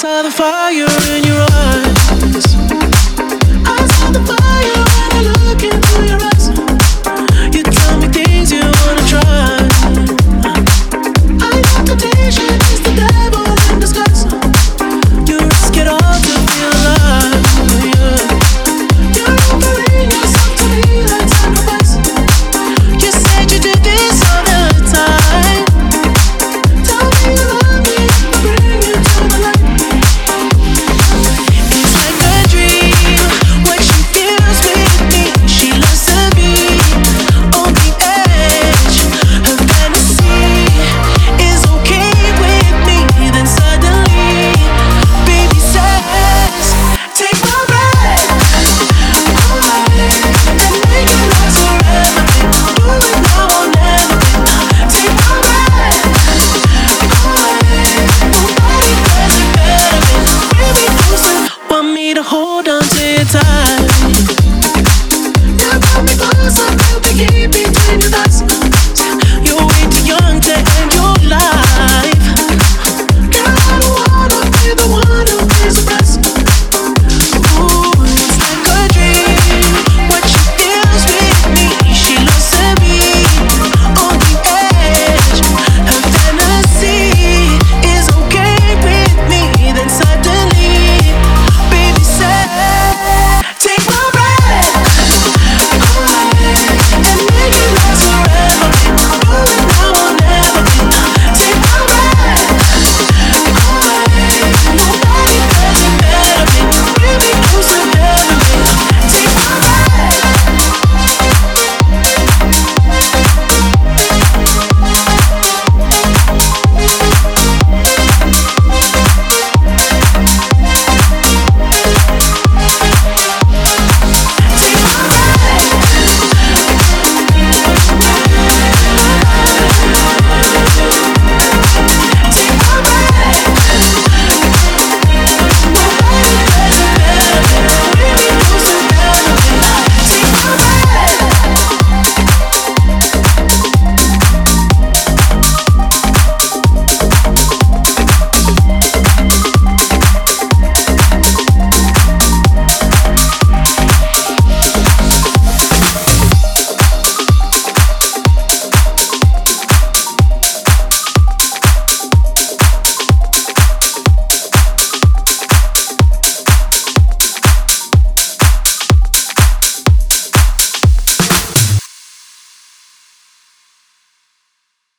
saw the fire in your eyes.